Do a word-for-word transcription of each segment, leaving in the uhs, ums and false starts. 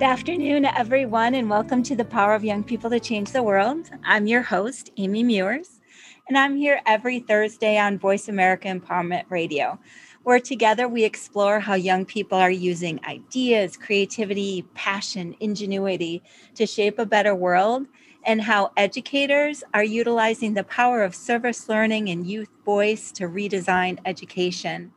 Good afternoon, everyone, and welcome to the Power of Young People to Change the World. I'm your host, Amy Muirs, and I'm here every Thursday on Voice America Empowerment Radio, where together we explore how young people are using ideas, creativity, passion, ingenuity to shape a better world, and how educators are utilizing the power of service learning and youth voice to redesign education.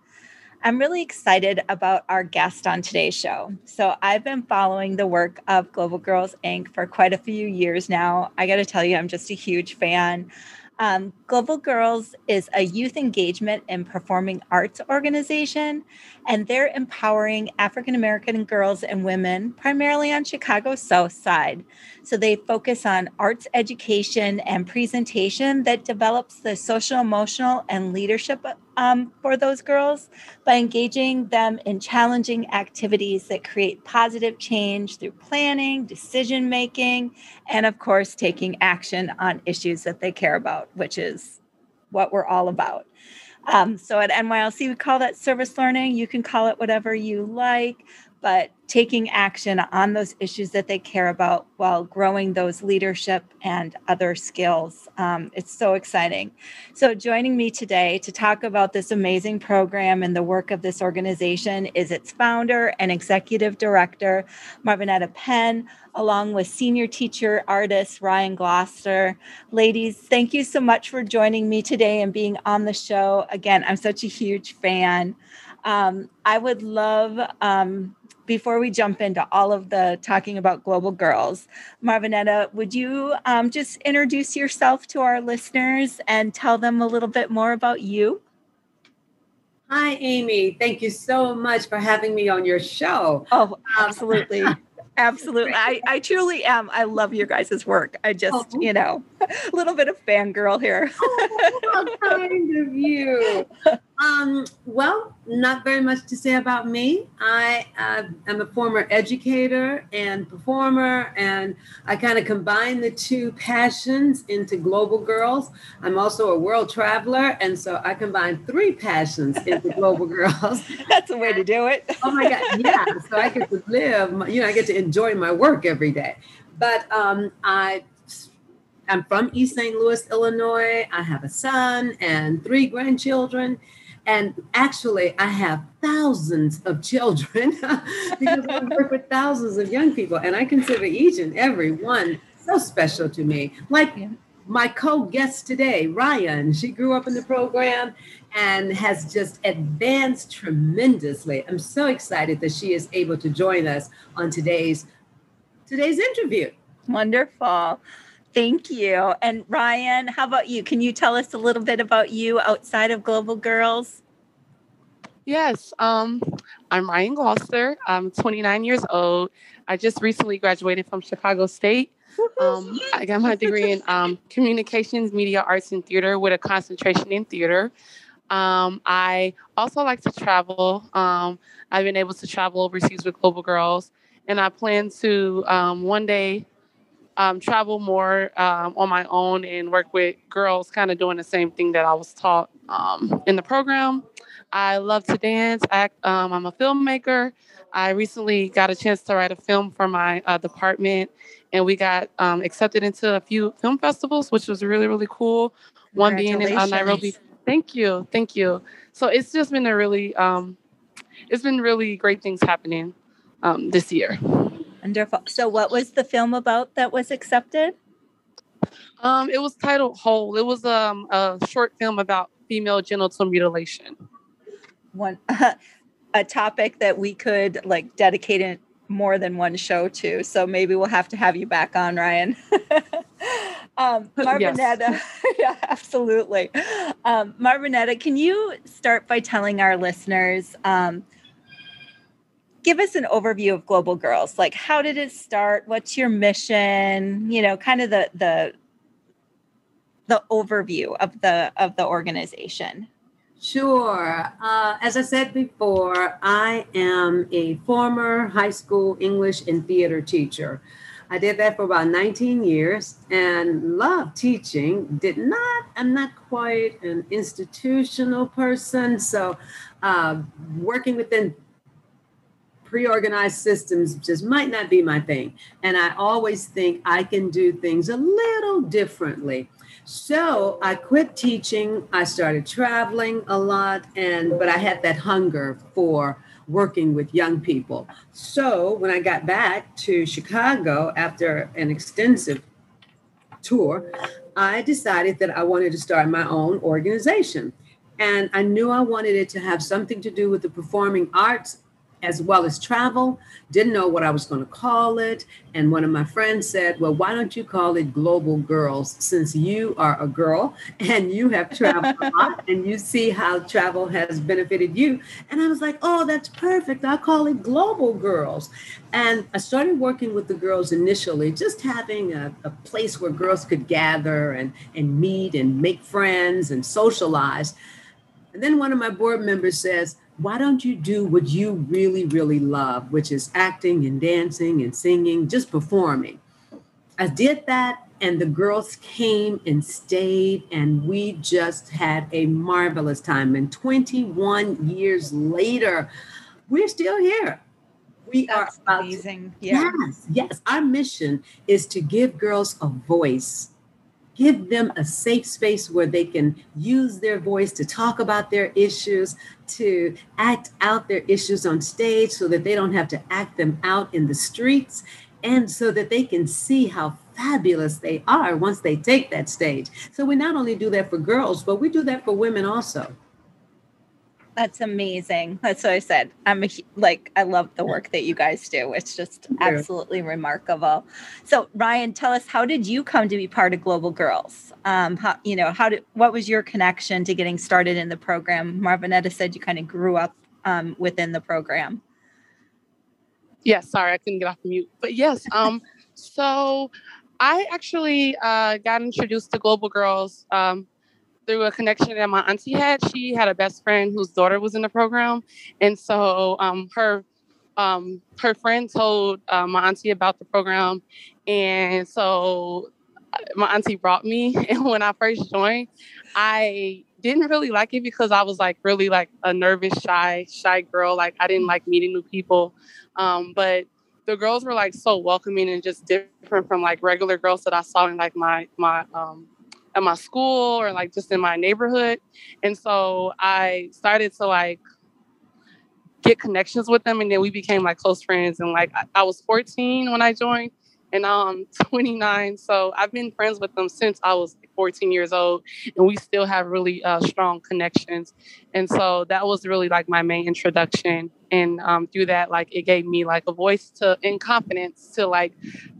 I'm really excited about our guest on today's show. So I've been following the work of Global Girls, Incorporated for quite a few years now. I got to tell you, I'm just a huge fan. Um, Global Girls is a youth engagement and performing arts organization, and they're empowering African-American girls and women, primarily on Chicago's South Side. So they focus on arts education and presentation that develops the social, emotional, and leadership Um, for those girls by engaging them in challenging activities that create positive change through planning, decision making, and of course, taking action on issues that they care about, which is what we're all about. Um, so at N Y L C, we call that service learning. You can call it whatever you like, but taking action on those issues that they care about while growing those leadership and other skills. Um, it's so exciting. So joining me today to talk about this amazing program and the work of this organization is its founder and executive director, Marvinetta Penn, along with senior teacher artist, Ryan Gloucester. Ladies, thank you so much for joining me today and being on the show. Again, I'm such a huge fan. Um, I would love, um, before we jump into all of the talking about Global Girls, Marvinetta, would you um, just introduce yourself to our listeners and tell them a little bit more about you? Hi, Amy. Thank you so much for having me on your show. Oh, absolutely. Um, Absolutely. I, I truly am. I love your guys' work. I just, oh. you know, a little bit of fangirl here. Oh, how kind of you. Um, well, not very much to say about me. I uh, am a former educator and performer, and I kind of combine the two passions into Global Girls. I'm also a world traveler, and so I combine three passions into Global Girls. That's the way to do it. Oh, my God. Yeah. So I get to live, you know, I get to enjoy my work every day. But um, I, I'm from East Saint Louis, Illinois. I have a son and three grandchildren. And actually, I have thousands of children because I work with thousands of young people. And I consider each and every one so special to me. Like my co-guest today, Ryan, she grew up in the program and has just advanced tremendously. I'm so excited that she is able to join us on today's today's interview. Wonderful. Thank you. And Ryan, how about you? Can you tell us a little bit about you outside of Global Girls? Yes. Um, I'm Ryan Gloucester. I'm twenty-nine years old. I just recently graduated from Chicago State. Um, I got my degree in um, communications, media arts, and theater with a concentration in theater. Um, I also like to travel. Um, I've been able to travel overseas with Global Girls, and I plan to um, one day um, travel more um, on my own and work with girls kind of doing the same thing that I was taught um, in the program. I love to dance, act. Um, I'm a filmmaker. I recently got a chance to write a film for my uh, department, and we got um, accepted into a few film festivals, which was really, really cool. One being in uh, Nairobi. Thank you. Thank you. So it's just been a really, um, it's been really great things happening um, this year. Wonderful. So what was the film about that was accepted? Um, it was titled Whole. It was um, a short film about female genital mutilation. One, uh, a topic that we could like dedicate it more than one show to. So maybe we'll have to have you back on, Ryan. um, Marvinetta, yeah, absolutely. Um, Marvinetta, can you start by telling our listeners um, give us an overview of Global Girls. Like, how did it start? What's your mission? You know, kind of the the the overview of the of the organization. Sure. Uh, as I said before, I am a former high school English and theater teacher. I did that for about nineteen years and loved teaching. Did not, I'm not quite an institutional person. So uh, working within pre-organized systems just might not be my thing. And I always think I can do things a little differently. So I quit teaching. I started traveling a lot, and but I had that hunger for working with young people. So when I got back to Chicago after an extensive tour, I decided that I wanted to start my own organization. And I knew I wanted it to have something to do with the performing arts as well as travel. Didn't know what I was going to call it. And one of my friends said, well, why don't you call it Global Girls, since you are a girl and you have traveled a lot and you see how travel has benefited you. And I was like, oh, that's perfect. I'll call it Global Girls. And I started working with the girls initially, just having a, a place where girls could gather and, and meet and make friends and socialize. And then one of my board members says, why don't you do what you really, really love, which is acting and dancing and singing, just performing? I did that, and the girls came and stayed, and we just had a marvelous time. And twenty-one years later, we're still here. We That's are amazing. To, yeah. Yes, yes. Our mission is to give girls a voice. Give them a safe space where they can use their voice to talk about their issues, to act out their issues on stage so that they don't have to act them out in the streets, and so that they can see how fabulous they are once they take that stage. So we not only do that for girls, but we do that for women also. That's amazing. That's what I said. I'm a, like, I love the work that you guys do. It's just absolutely remarkable. So Ryan, tell us, how did you come to be part of Global Girls? Um, how, you know, how did, what was your connection to getting started in the program? Marvinetta said you kind of grew up um, within the program. Yes. Yeah, sorry, I couldn't get off mute, but yes. Um, so I actually uh, got introduced to Global Girls um, through a connection that my auntie had. She had a best friend whose daughter was in the program. And so um, her um, her friend told uh, my auntie about the program. And so my auntie brought me. And when I first joined, I didn't really like it because I was like really like a nervous, shy, shy girl. Like I didn't like meeting new people. Um, but the girls were like so welcoming and just different from like regular girls that I saw in like my, my, um, at my school or like just in my neighborhood. And so I started to like get connections with them. And then we became like close friends. And like, I, I was fourteen when I joined, and now I'm twenty-nine. So I've been friends with them since I was fourteen years old, and we still have really uh, strong connections. And so that was really like my main introduction. And um, through that, like it gave me like a voice to in confidence to like,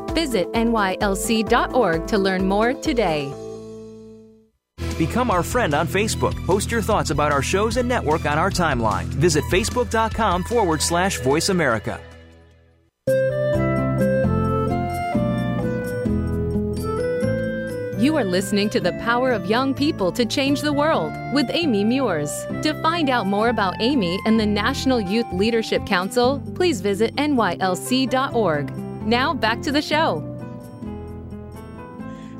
Visit N Y L C dot org to learn more today. Become our friend on Facebook. Post your thoughts about our shows and network on our timeline. Visit Facebook.com forward slash Voice America. You are listening to The Power of Young People to Change the World with Amy Muirs. To find out more about Amy and the National Youth Leadership Council, please visit N Y L C dot org. Now back to the show.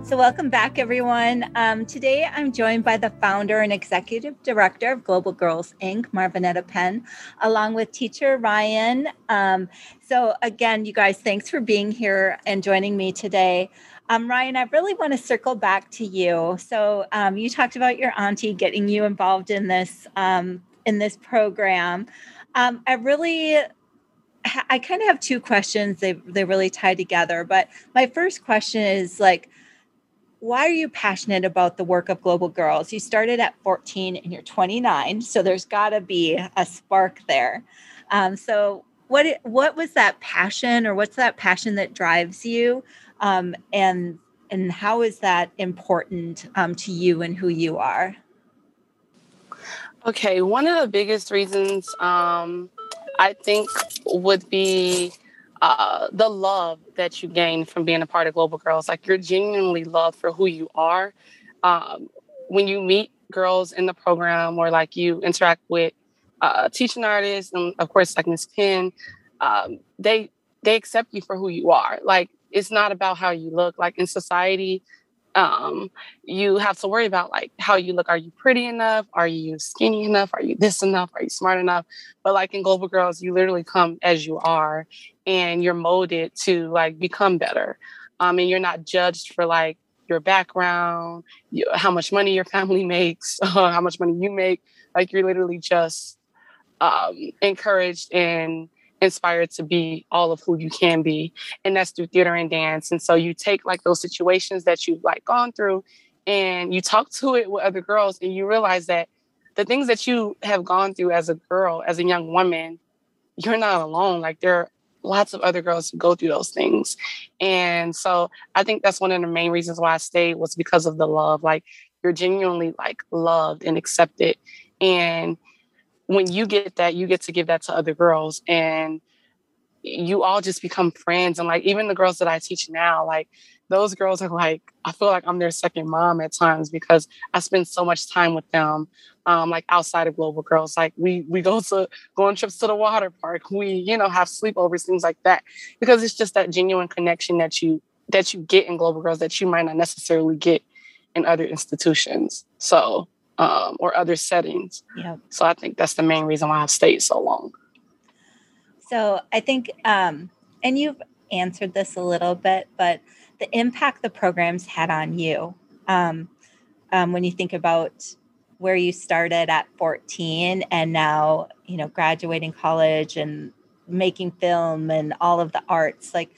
So welcome back, everyone. Um, today, I'm joined by the founder and executive director of Global Girls, Incorporated, Marvinetta Penn, along with teacher Ryan. Um, so again, you guys, thanks for being here and joining me today. Um, Ryan, I really want to circle back to you. So um, you talked about your auntie getting you involved in this um, in this program. Um, I really, I kind of have two questions. They they really tie together. But my first question is like, why are you passionate about the work of Global Girls? You started at fourteen and you're twenty-nine, so there's got to be a spark there. Um, so what what was that passion, or what's that passion that drives you? Um, and and how is that important um, to you and who you are? Okay, one of the biggest reasons um, I think would be uh, the love that you gain from being a part of Global Girls. Like, you're genuinely loved for who you are. Um, when you meet girls in the program, or like you interact with uh, teaching artists, and of course, like Miz Penn, um, they they accept you for who you are. Like, it's not about how you look. Like, in society, um, you have to worry about like how you look. Are you pretty enough? Are you skinny enough? Are you this enough? Are you smart enough? But like in Global Girls, you literally come as you are, and you're molded to like become better. Um, and you're not judged for like your background, you, how much money your family makes, how much money you make. Like, you're literally just um, encouraged and inspired to be all of who you can be. And that's through theater and dance. And so you take like those situations that you've like gone through, and you talk to it with other girls, and you realize that the things that you have gone through as a girl, as a young woman, you're not alone. Like, there are lots of other girls who go through those things. And so I think that's one of the main reasons why I stayed, was because of the love. Like, you're genuinely like loved and accepted. And when you get that, you get to give that to other girls, and you all just become friends. And like, even the girls that I teach now, like those girls are like, I feel like I'm their second mom at times, because I spend so much time with them. Um, like outside of Global Girls, like we, we go to go on trips to the water park. We, you know, have sleepovers, things like that, because it's just that genuine connection that you, that you get in Global Girls that you might not necessarily get in other institutions. So Um, or other settings. Yep. So I think that's the main reason why I've stayed so long. So I think, um, and you've answered this a little bit, but the impact the program's had on you. Um, um, when you think about where you started at fourteen and now, you know, graduating college and making film and all of the arts, like,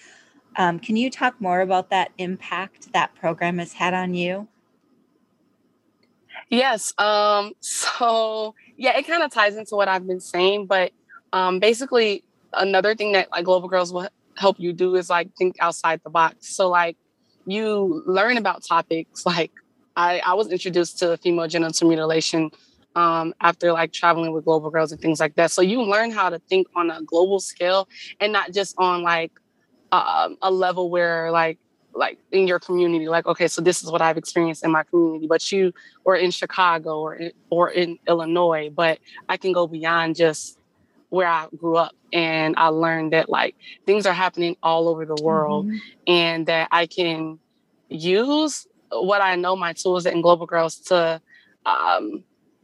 um, can you talk more about that impact that program has had on you? Yes. Um, so, yeah, it kind of ties into what I've been saying. But um, basically, another thing that like Global Girls will help you do is like think outside the box. So like you learn about topics. Like I, I was introduced to female genital mutilation um, after like traveling with Global Girls and things like that. So you learn how to think on a global scale, and not just on like um, a level where like like in your community, like, okay, so this is what I've experienced in my community, but you, or in Chicago or in, or in Illinois, but I can go beyond just where I grew up. And I learned that like things are happening all over the world, mm-hmm. and that I can use what I know, my tools in Global Girls, to um,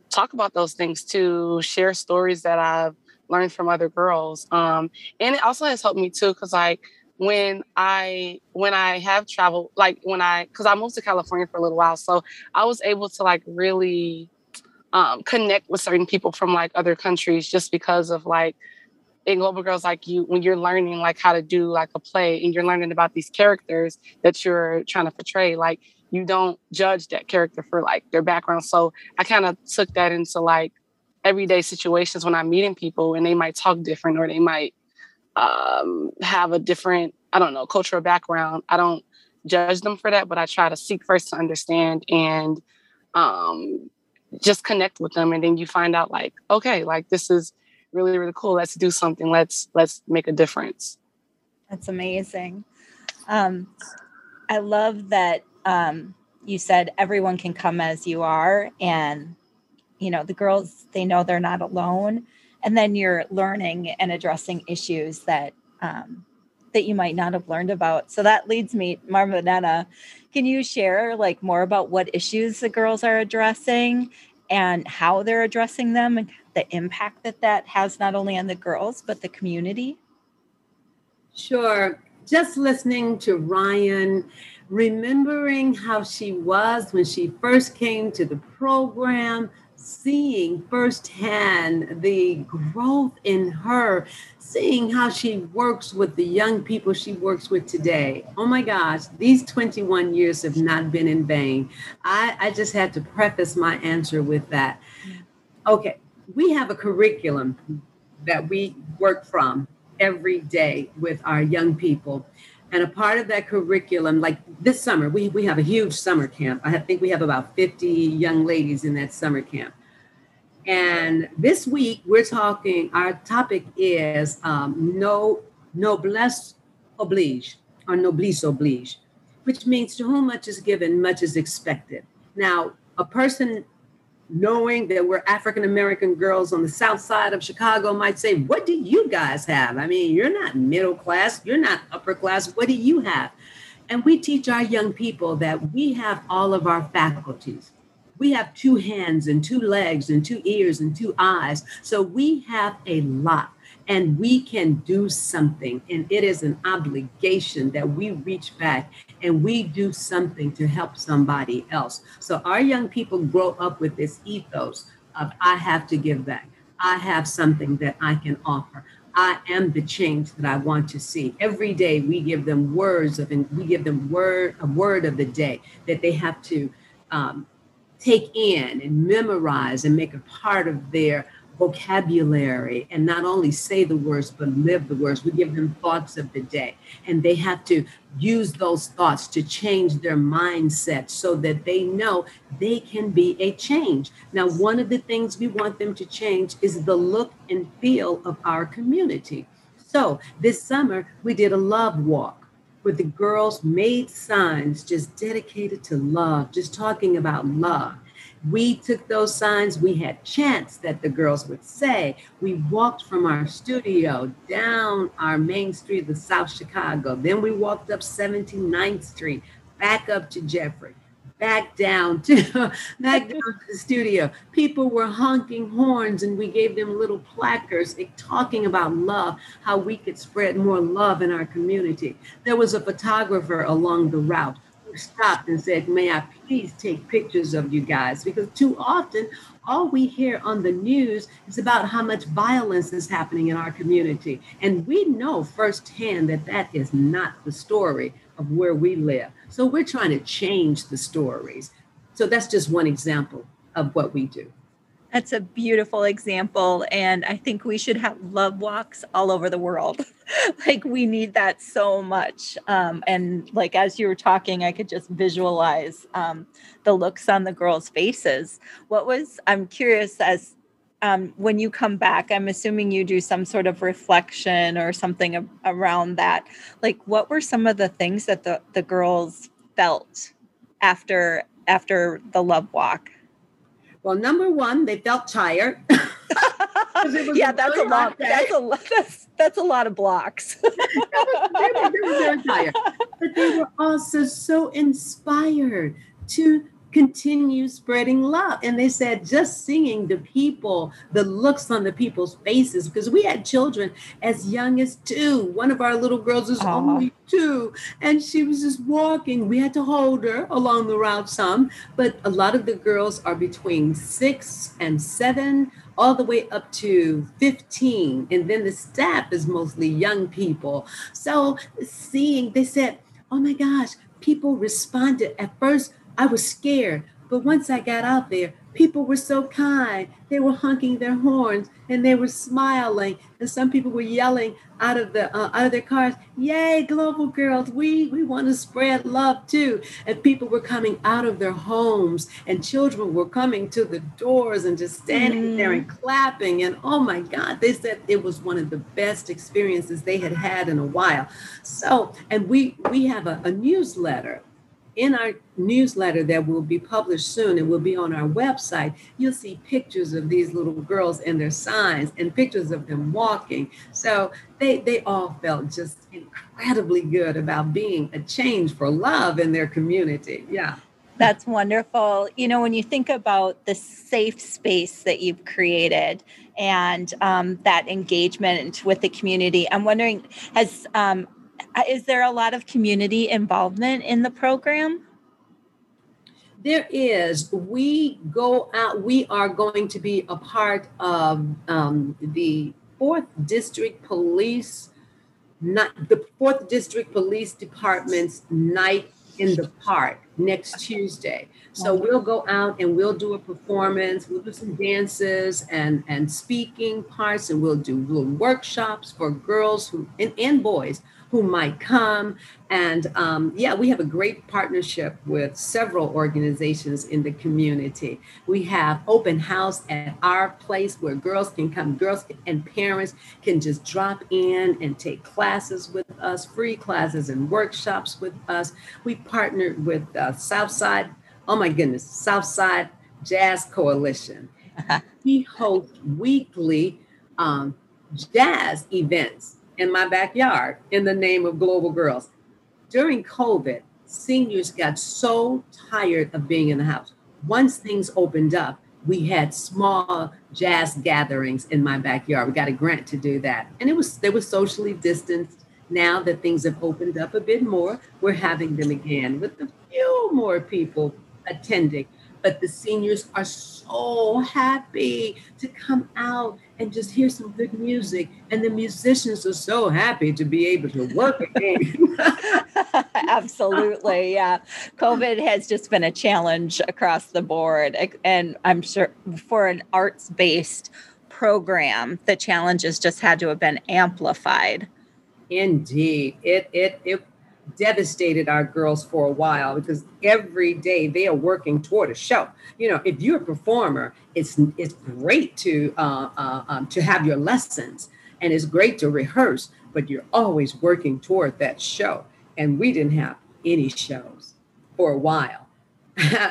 talk about those things, to share stories that I've learn from other girls. Um, and it also has helped me too, because like when I when I have traveled, like when I because I moved to California for a little while, so I was able to like really um, connect with certain people from like other countries just because of like. In Global Girls, like you, when you're learning like how to do like a play and you're learning about these characters that you're trying to portray, like you don't judge that character for like their background. So I kind of took that into like everyday situations when I'm meeting people and they might talk different or they might um, have a different, I don't know, cultural background. I don't judge them for that, but I try to seek first to understand and um, just connect with them. And then you find out like, okay, like this is really, really cool. Let's do something. Let's, let's make a difference. That's amazing. Um, I love that um, you said everyone can come as you are, and, you know, the girls, they know they're not alone. And then you're learning and addressing issues that, um, that you might not have learned about. So that leads me, Marvinetta, can you share like more about what issues the girls are addressing and how they're addressing them and the impact that that has not only on the girls, but the community? Sure. Just listening to Ryan, remembering how she was when she first came to the program, seeing firsthand the growth in her, seeing how she works with the young people she works with today. Oh my gosh, these twenty-one years have not been in vain. I, I just had to preface my answer with that. Okay, we have a curriculum that we work from every day with our young people. And a part of that curriculum, like this summer, we, we have a huge summer camp. I think we have about fifty young ladies in that summer camp. And this week we're talking, our topic is um, no noblesse oblige or noblesse oblige, which means to whom much is given, much is expected. Now, a person knowing that we're African-American girls on the south side of Chicago might say, what do you guys have? I mean, you're not middle class, you're not upper class, what do you have? And we teach our young people that we have all of our faculties. We have two hands and two legs and two ears and two eyes. So we have a lot and we can do something. And it is an obligation that we reach back and we do something to help somebody else. So our young people grow up with this ethos of I have to give back. I have something that I can offer. I am the change that I want to see. Every day we give them words of, and we give them word a word of the day that they have to um, take in and memorize and make a part of their vocabulary, and not only say the words, but live the words. We give them thoughts of the day, and they have to use those thoughts to change their mindset so that they know they can be a change. Now, one of the things we want them to change is the look and feel of our community. So this summer, we did a love walk where the girls made signs just dedicated to love, just talking about love. We took those signs, we had chants that the girls would say. We walked from our studio down our main street of the South Chicago. Then we walked up seventy-ninth Street, back up to Jeffrey, back down to, back down to the studio. People were honking horns and we gave them little placards talking about love, how we could spread more love in our community. There was a photographer along the route. Stopped and said, may I please take pictures of you guys? Because too often, all we hear on the news is about how much violence is happening in our community. And we know firsthand that that is not the story of where we live. So we're trying to change the stories. So that's just one example of what we do. That's a beautiful example. And I think we should have love walks all over the world. Like we need that so much. Um, and like, as you were talking, I could just visualize um, the looks on the girls' faces. What was, I'm curious as um, when you come back, I'm assuming you do some sort of reflection or something ab- around that. Like, what were some of the things that the, the girls felt after after the love walk? Well, number one, they felt tired. Yeah, that's a lot. That's a lot. That's, that's a lot of blocks. they, were, they, were, they were tired, but they were also so inspired to continue spreading love. And they said just seeing the people, the looks on the people's faces, because we had children as young as two. One of our little girls was Aww. only two, and she was just walking. We had to hold her along the route some, but a lot of the girls are between six and seven, all the way up to fifteen. And then the staff is mostly young people. So seeing, they said, oh my gosh, people responded. At first, I was scared, but once I got out there, people were so kind. They were honking their horns and they were smiling. And some people were yelling out of the uh, out of their cars, yay, Global Girls, we, we want to spread love too. And people were coming out of their homes and children were coming to the doors and just standing mm-hmm. there and clapping. And oh my God, they said it was one of the best experiences they had had in a while. So, and we, we have a, a newsletter. In our newsletter that will be published soon and will be on our website, you'll see pictures of these little girls and their signs and pictures of them walking. So they, they all felt just incredibly good about being a change for love in their community. Yeah. That's wonderful. You know, when you think about the safe space that you've created and um, that engagement with the community, I'm wondering, has... Um, Is there a lot of community involvement in the program? There is. We go out, we are going to be a part of um, the fourth District Police, not the fourth District Police Department's Night in the Park next Tuesday. So we'll go out and we'll do a performance. We'll do some dances and, and speaking parts, and we'll do little workshops for girls who and, and boys who might come. And um, yeah, we have a great partnership with several organizations in the community. We have open house at our place where girls can come, girls and parents can just drop in and take classes with us, free classes and workshops with us. We partnered with uh, Southside, oh my goodness, Southside Jazz Coalition. We host weekly um, jazz events in my backyard in the name of Global Girls. During COVID, seniors got so tired of being in the house. Once things opened up, we had small jazz gatherings in my backyard. We got a grant to do that. And it was they were socially distanced. Now that things have opened up a bit more, we're having them again with a few more people attending. But the seniors are so happy to come out and just hear some good music. And the musicians are so happy to be able to work again. Absolutely. Yeah. COVID has just been a challenge across the board. And I'm sure for an arts-based program, the challenges just had to have been amplified. Indeed. It, it, it. devastated our girls for a while because every day they are working toward a show. You know, if you're a performer, it's it's great to uh, uh, um, to have your lessons and it's great to rehearse, but you're always working toward that show. And we didn't have any shows for a while.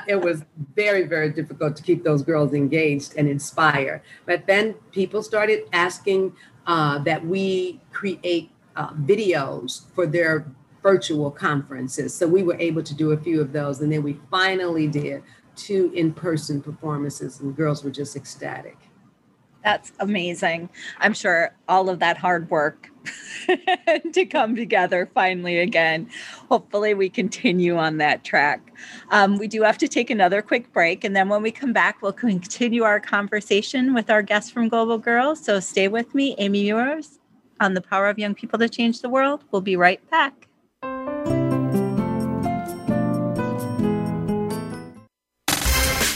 It was very, very difficult to keep those girls engaged and inspired. But then people started asking uh, that we create uh, videos for their virtual conferences. So we were able to do a few of those. And then we finally did two in-person performances and girls were just ecstatic. That's amazing. I'm sure all of that hard work to come together finally again. Hopefully we continue on that track. Um, we do have to take another quick break. And then when we come back, we'll continue our conversation with our guest from Global Girls. So stay with me, Amy Muirs, on the power of young people to change the world. We'll be right back.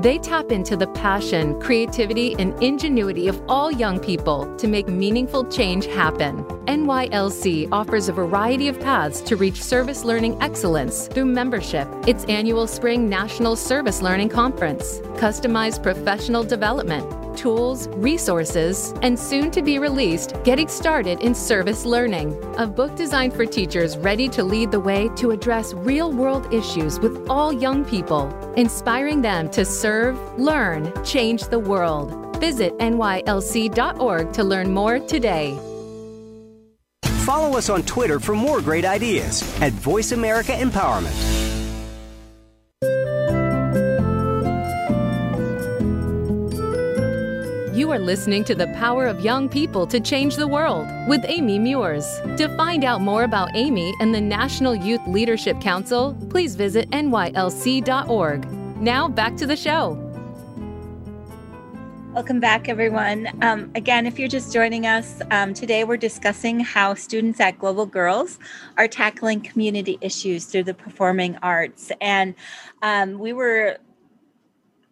They tap into the passion, creativity, and ingenuity of all young people to make meaningful change happen. N Y L C offers a variety of paths to reach service learning excellence through membership, its annual Spring National Service Learning Conference, customized professional development, tools, resources, and soon to be released, Getting Started in Service Learning, a book designed for teachers ready to lead the way to address real-world issues with all young people, inspiring them to serve, learn, change the world. Visit N Y L C dot org to learn more today. Follow us on Twitter for more great ideas at Voice America Empowerment. You are listening to The Power of Young People to Change the World with Amy Muirs. To find out more about Amy and the National Youth Leadership Council, please visit N Y L C dot org. Now back to the show. Welcome back, everyone. Um, again, if you're just joining us, um, today we're discussing how students at Global Girls are tackling community issues through the performing arts. And um, we were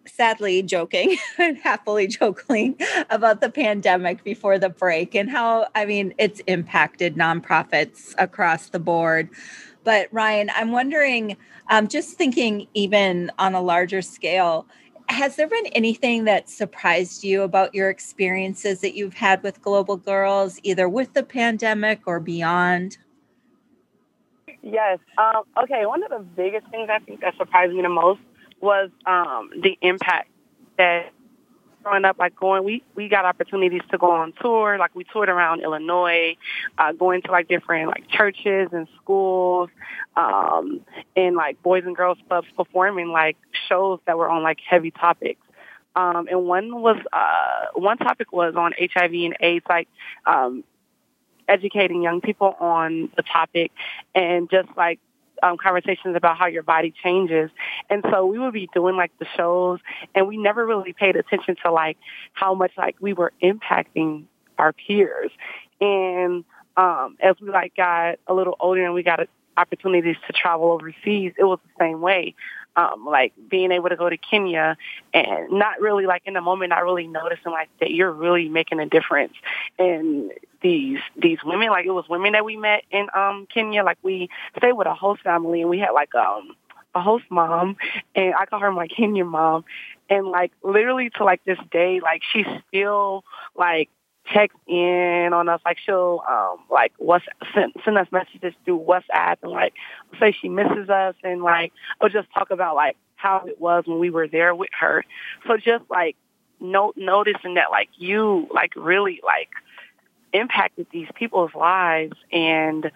sadly joking and happily joking about the pandemic before the break and how, I mean, it's impacted nonprofits across the board. But Ryan, I'm wondering, um, just thinking even on a larger scale, has there been anything that surprised you about your experiences that you've had with Global Girls, either with the pandemic or beyond? Yes. Um, okay. One of the biggest things I think that surprised me the most was um, the impact that growing up, like going, we, we got opportunities to go on tour. Like we toured around Illinois, uh, going to like different like churches and schools, um, and like boys and girls clubs performing like shows that were on like heavy topics. Um, and one was, uh, one topic was on H I V and AIDS, like, um, educating young people on the topic and just like, Um, conversations about how your body changes. And so we would be doing like the shows and we never really paid attention to like how much like we were impacting our peers. And um, as we like got a little older and we got opportunities to travel overseas, it was the same way. Um, like being able to go to Kenya and not really like in the moment, not really noticing like that you're really making a difference. And these these women, like it was women that we met in um Kenya. Like we stayed with a host family and we had like um a host mom, and I call her my Kenyan mom. And like literally to like this day, like she still like checks in on us. Like she'll um like what's send, send us messages through WhatsApp and like say she misses us and like or just talk about like how it was when we were there with her. So just like no noticing that like you like really like impacted these people's lives, and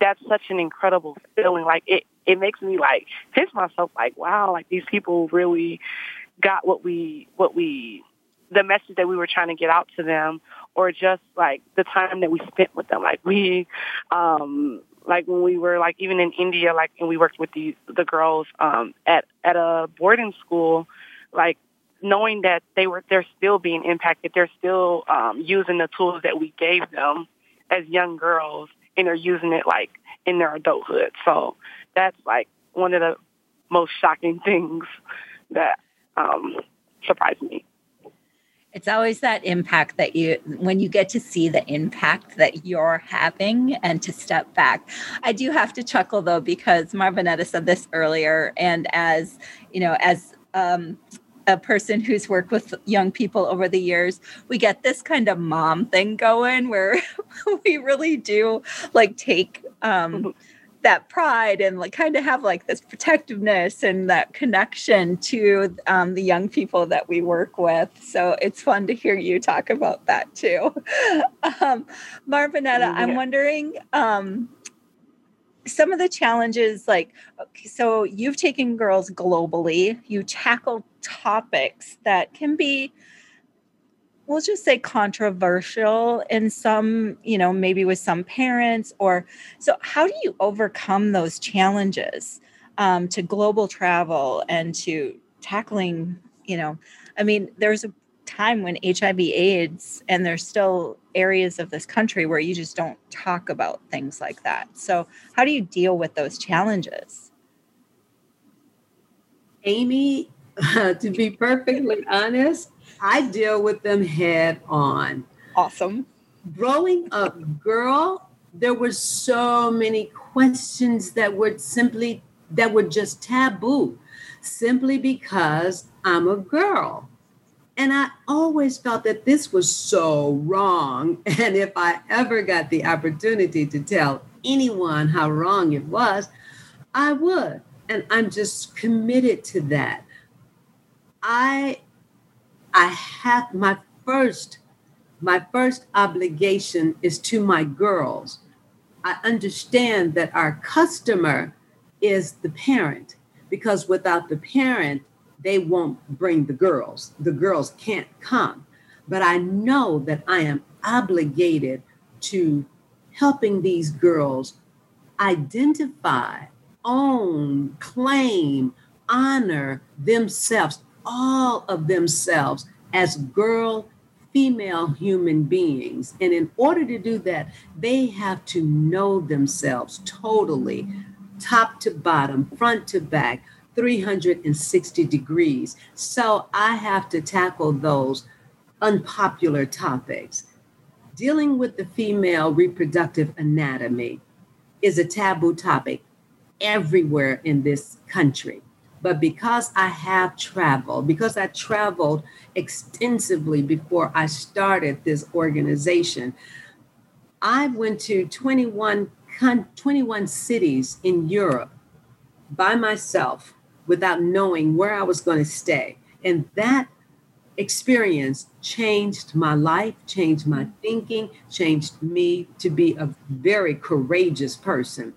that's such an incredible feeling. Like it, it makes me like pinch myself like, wow, like these people really got what we, what we, the message that we were trying to get out to them, or just like the time that we spent with them. Like we, um, like when we were like even in India, like, and we worked with the, the girls, um, at, at a boarding school, like, knowing that they were, they're still being impacted. They're still um, using the tools that we gave them as young girls, and they're using it like in their adulthood. So that's like one of the most shocking things that um, surprised me. It's always that impact that you, when you get to see the impact that you're having and to step back. I do have to chuckle though, because Marvinetta said this earlier. And as, you know, as, um, a person who's worked with young people over the years, we get this kind of mom thing going where we really do like take um, that pride and like kind of have like this protectiveness and that connection to um, the young people that we work with. So it's fun to hear you talk about that too. Um, Marvinetta, yeah. I'm wondering, um, some of the challenges, like, okay, so you've taken girls globally, you tackle topics that can be we'll just say controversial in some, you know, maybe with some parents or so. How do you overcome those challenges um, to global travel and to tackling, you know, I mean, there's a time when H I V AIDS and there's still areas of this country where you just don't talk about things like that. So how do you deal with those challenges? Amy, uh, to be perfectly honest, I deal with them head on. Awesome. Growing up, girl, there were so many questions that were simply, that were just taboo, simply because I'm a girl. And I always felt that this was so wrong. And if I ever got the opportunity to tell anyone how wrong it was, I would. And I'm just committed to that. I... I have my first, my first obligation is to my girls. I understand that our customer is the parent, because without the parent, they won't bring the girls. The girls can't come. But I know that I am obligated to helping these girls identify, own, claim, honor themselves, all of themselves as girl, female human beings. And in order to do that, they have to know themselves totally, top to bottom, front to back, three hundred sixty degrees. So I have to tackle those unpopular topics. Dealing with the female reproductive anatomy is a taboo topic everywhere in this country. But because I have traveled, because I traveled extensively before I started this organization, I went to twenty-one, twenty-one cities in Europe by myself without knowing where I was going to stay. And that experience changed my life, changed my thinking, changed me to be a very courageous person.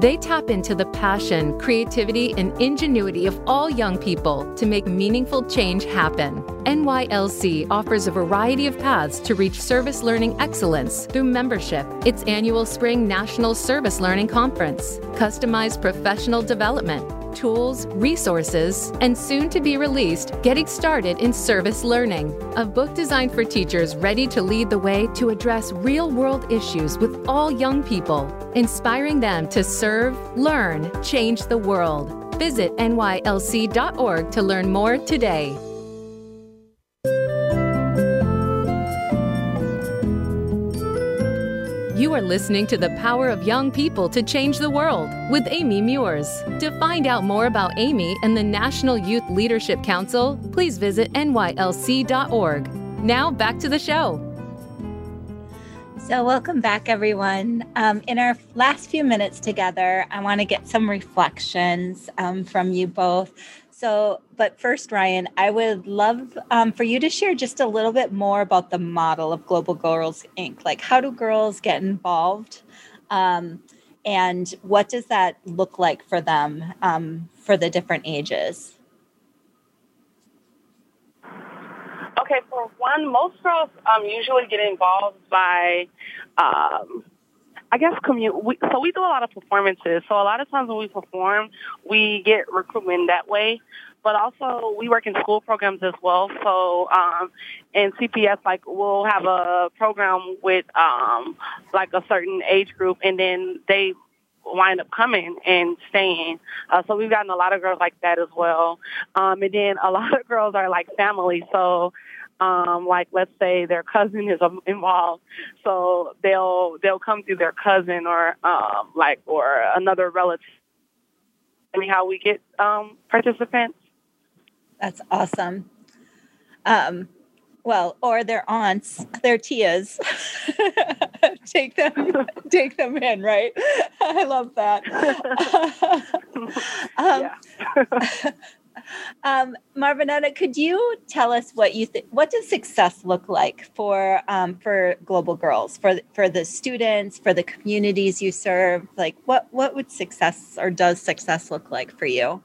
They tap into the passion, creativity, and ingenuity of all young people to make meaningful change happen. N Y L C offers a variety of paths to reach service learning excellence through membership, its annual Spring National Service Learning Conference, customized professional development, tools, resources, and soon to be released, Getting Started in Service Learning, a book designed for teachers ready to lead the way to address real-world issues with all young people, inspiring them to serve, learn, change the world. Visit N Y L C dot org to learn more today. You are listening to The Power of Young People to Change the World with Amy Muirs. To find out more about Amy and the National Youth Leadership Council, please visit N Y L C dot org. Now back to the show. So welcome back, everyone. Um, in our last few minutes together, I want to get some reflections um, from you both. So, but first, Ryan, I would love um, for you to share just a little bit more about the model of Global Girls, Incorporated. Like, how do girls get involved? Um, and what does that look like for them um, for the different ages? Okay, for one, most girls um, usually get involved by... Um, I guess commu- we, so we do a lot of performances. So a lot of times when we perform, we get recruitment that way. But also we work in school programs as well. So um, in C P S, like, we'll have a program with um, like a certain age group, and then they wind up coming and staying. Uh, so we've gotten a lot of girls like that as well. Um, and then a lot of girls are like family. So Um, like, let's say their cousin is involved, so they'll they'll come through their cousin or um, like or another relative. I mean, how we get um, participants. That's awesome. Um, well, or their aunts, their tias. take them, take them in. Right. I love that. um, um, Marvinetta, could you tell us what you think, what does success look like for, um, for Global Girls, for, for the students, for the communities you serve? Like what, what would success or does success look like for you?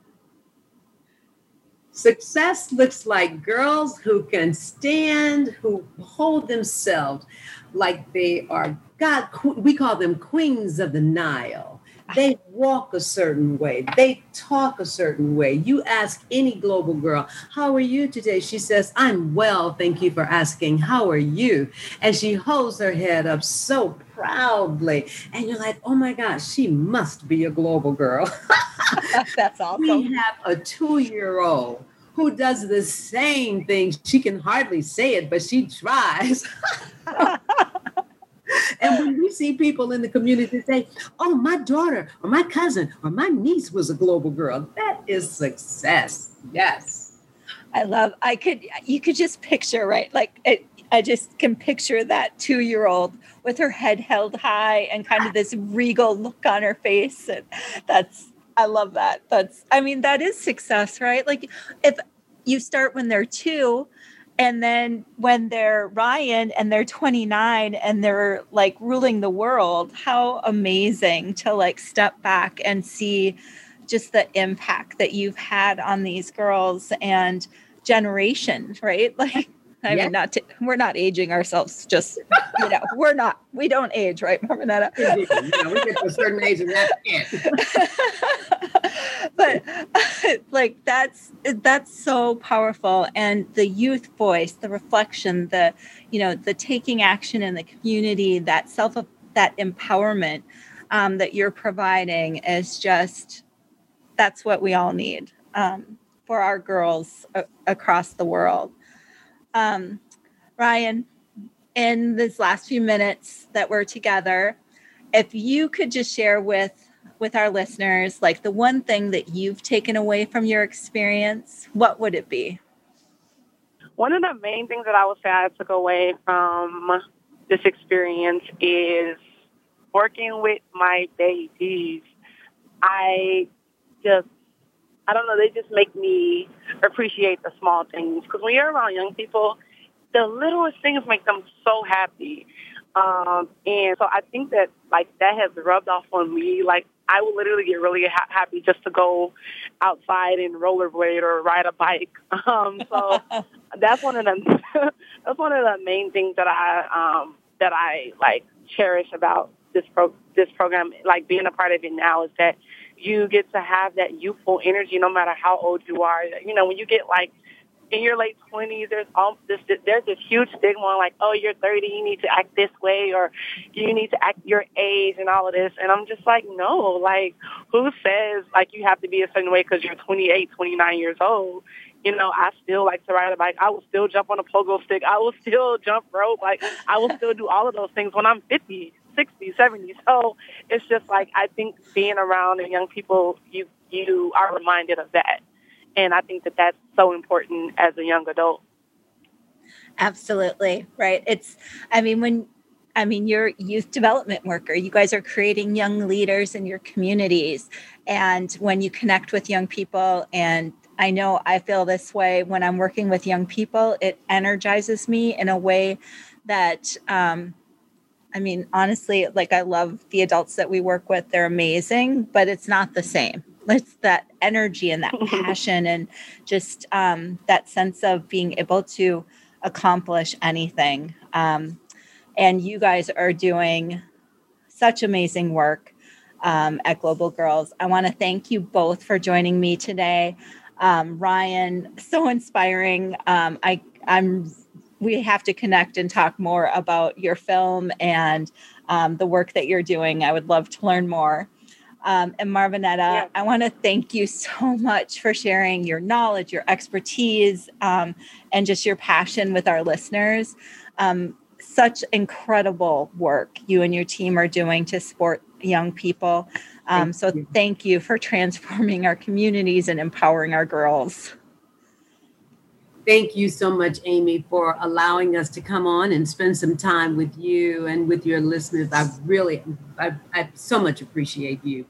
Success looks like girls who can stand, who hold themselves like they are God. We call them queens of the Nile. They walk a certain way. They talk a certain way. You ask any global girl, how are you today? She says, I'm well. Thank you for asking. How are you? And she holds her head up so proudly. And you're like, oh my gosh, she must be a global girl. That's awesome. We have a two-year-old who does the same thing. She can hardly say it, but she tries. And when we see people in the community say, oh, my daughter or my cousin or my niece was a global girl, that is success. Yes. I love, I could, you could just picture, right? Like it, I just can picture that two-year-old with her head held high and kind of this regal look on her face. And that's, I love that. That's, I mean, that is success, right? Like if you start when they're two, and then when they're Ryan and they're twenty-nine and they're like ruling the world, how amazing to like step back and see just the impact that you've had on these girls and generations, right? Like, I yeah. mean, not to, we're not aging ourselves. Just, you know, we're not, we don't age, right, Marvinetta? Yeah, we get to a certain age and that's it. But like, that's, that's so powerful. And the youth voice, the reflection, the, you know, the taking action in the community, that self, that empowerment um, that you're providing is just, that's what we all need um, for our girls a- across the world. Um, Ryan, in this last few minutes that we're together, if you could just share with, with our listeners, like the one thing that you've taken away from your experience, what would it be? One of the main things that I would say I took away from this experience is working with my babies. I just I don't know, they just make me appreciate the small things. Because when you're around young people, the littlest things make them so happy. Um, and so I think that, like, that has rubbed off on me. Like, I would literally get really ha- happy just to go outside and rollerblade or ride a bike. Um, so that's one of the that's one of the main things that I, um, that I like, cherish about this pro- this program, like, being a part of it now is that you get to have that youthful energy no matter how old you are. You know, when you get, like, in your late twenties, there's all this, there's this huge stigma on, like, oh, you're thirty, you need to act this way, or you need to act your age and all of this. And I'm just like, no, like, who says, like, you have to be a certain way because you're twenty-eight, twenty-nine years old? You know, I still like to ride a bike. I will still jump on a pogo stick. I will still jump rope. Like, I will still do all of those things when I'm fifty, sixty, seventy. So it's just like, I think being around young people, you you are reminded of that. And I think that that's so important as a young adult. Absolutely. Right. It's, I mean, when, I mean, you're a youth development worker, you guys are creating young leaders in your communities. And when you connect with young people, and I know I feel this way when I'm working with young people, it energizes me in a way that, um, I mean, honestly, like, I love the adults that we work with. They're amazing, but it's not the same. It's that energy and that passion and just um, that sense of being able to accomplish anything. Um, and you guys are doing such amazing work um, at Global Girls. I want to thank you both for joining me today. Um, Ryan, so inspiring. Um, I, I'm we have to connect and talk more about your film and um, the work that you're doing. I would love to learn more. Um, and Marvinetta, yeah. I want to thank you so much for sharing your knowledge, your expertise, um, and just your passion with our listeners. Um, such incredible work you and your team are doing to support young people. Um, thank so you. Thank you for transforming our communities and empowering our girls. thank you so much, Amy, for allowing us to come on and spend some time with you and with your listeners. I really, I, I so much appreciate you.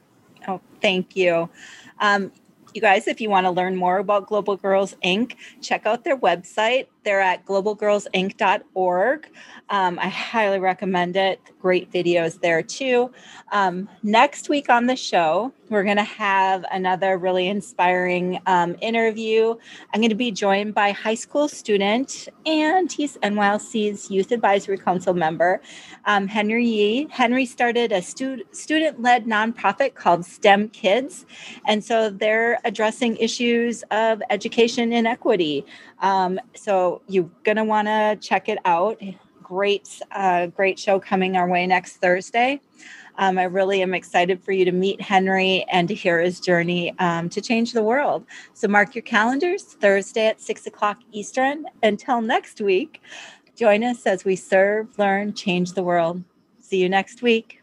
Oh, thank you. Um, you guys, if you want to learn more about Global Girls, Incorporated, check out their website. They're at global girls inc dot org. Um, I highly recommend it. Great videos there too. Um, next week on the show, we're going to have another really inspiring um, interview. I'm going to be joined by a high school student, and he's N Y L C's Youth Advisory Council member, um, Henry Yee. Henry started a stud- student-led nonprofit called STEM Kids. And so they're addressing issues of education inequity. Um, so you're going to want to check it out. Great, uh, great show coming our way next Thursday. Um, I really am excited for you to meet Henry and to hear his journey um, to change the world. So mark your calendars, Thursday at six o'clock Eastern. Until next week, join us as we serve, learn, change the world. See you next week.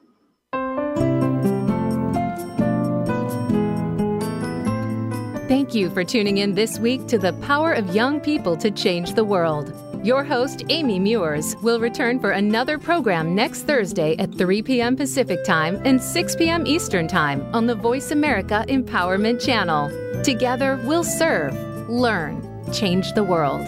Thank you for tuning in this week to The Power of Young People to Change the World. Your host, Amy Muirs, will return for another program next Thursday at three p.m. Pacific Time and six p.m. Eastern Time on the Voice America Empowerment Channel. Together, we'll serve, learn, change the world.